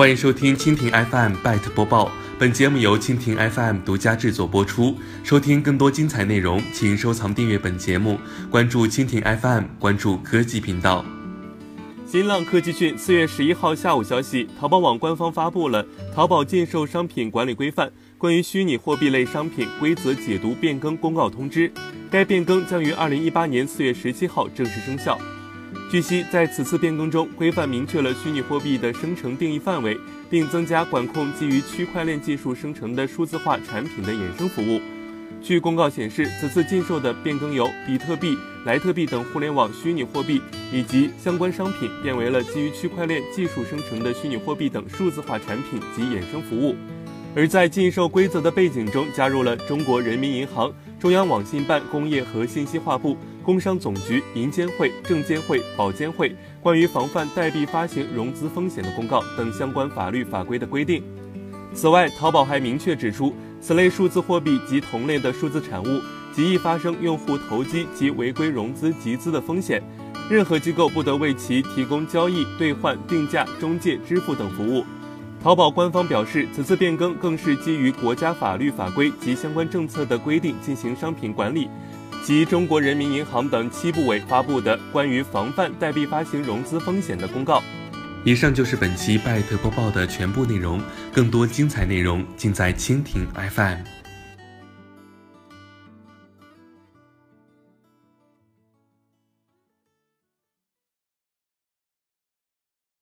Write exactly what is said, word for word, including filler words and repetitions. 欢迎收听蜻蜓 F M byte 播报，本节目由蜻蜓 F M 独家制作播出。收听更多精彩内容，请收藏订阅本节目，关注蜻蜓 F M， 关注科技频道。新浪科技讯四月十一号下午消息，淘宝网官方发布了《淘宝禁售商品管理规范》关于虚拟货币类商品规则解读变更公告通知，该变更将于二零一八年四月十七号正式生效。据悉，在此次变更中，规范明确了虚拟货币的生成定义范围，并增加管控基于区块链技术生成的数字化产品的衍生服务。据公告显示，此次禁售的变更由比特币、莱特币等互联网虚拟货币以及相关商品变为了基于区块链技术生成的虚拟货币等数字化产品及衍生服务。而在禁售规则的背景中，加入了中国人民银行、中央网信办工业和信息化部、工商总局、银监会、证监会、保监会关于防范代币发行融资风险的公告等相关法律法规的规定。此外，淘宝还明确指出，此类数字货币及同类的数字产物极易发生用户投机及违规融资集资的风险，任何机构不得为其提供交易、兑换、定价、中介、支付等服务。淘宝官方表示，此次变更更是基于国家法律法规及相关政策的规定进行商品管理，及中国人民银行等七部委发布的关于防范代币发行融资风险的公告。以上就是本期byte播报的全部内容，更多精彩内容尽在蜻蜓 F M。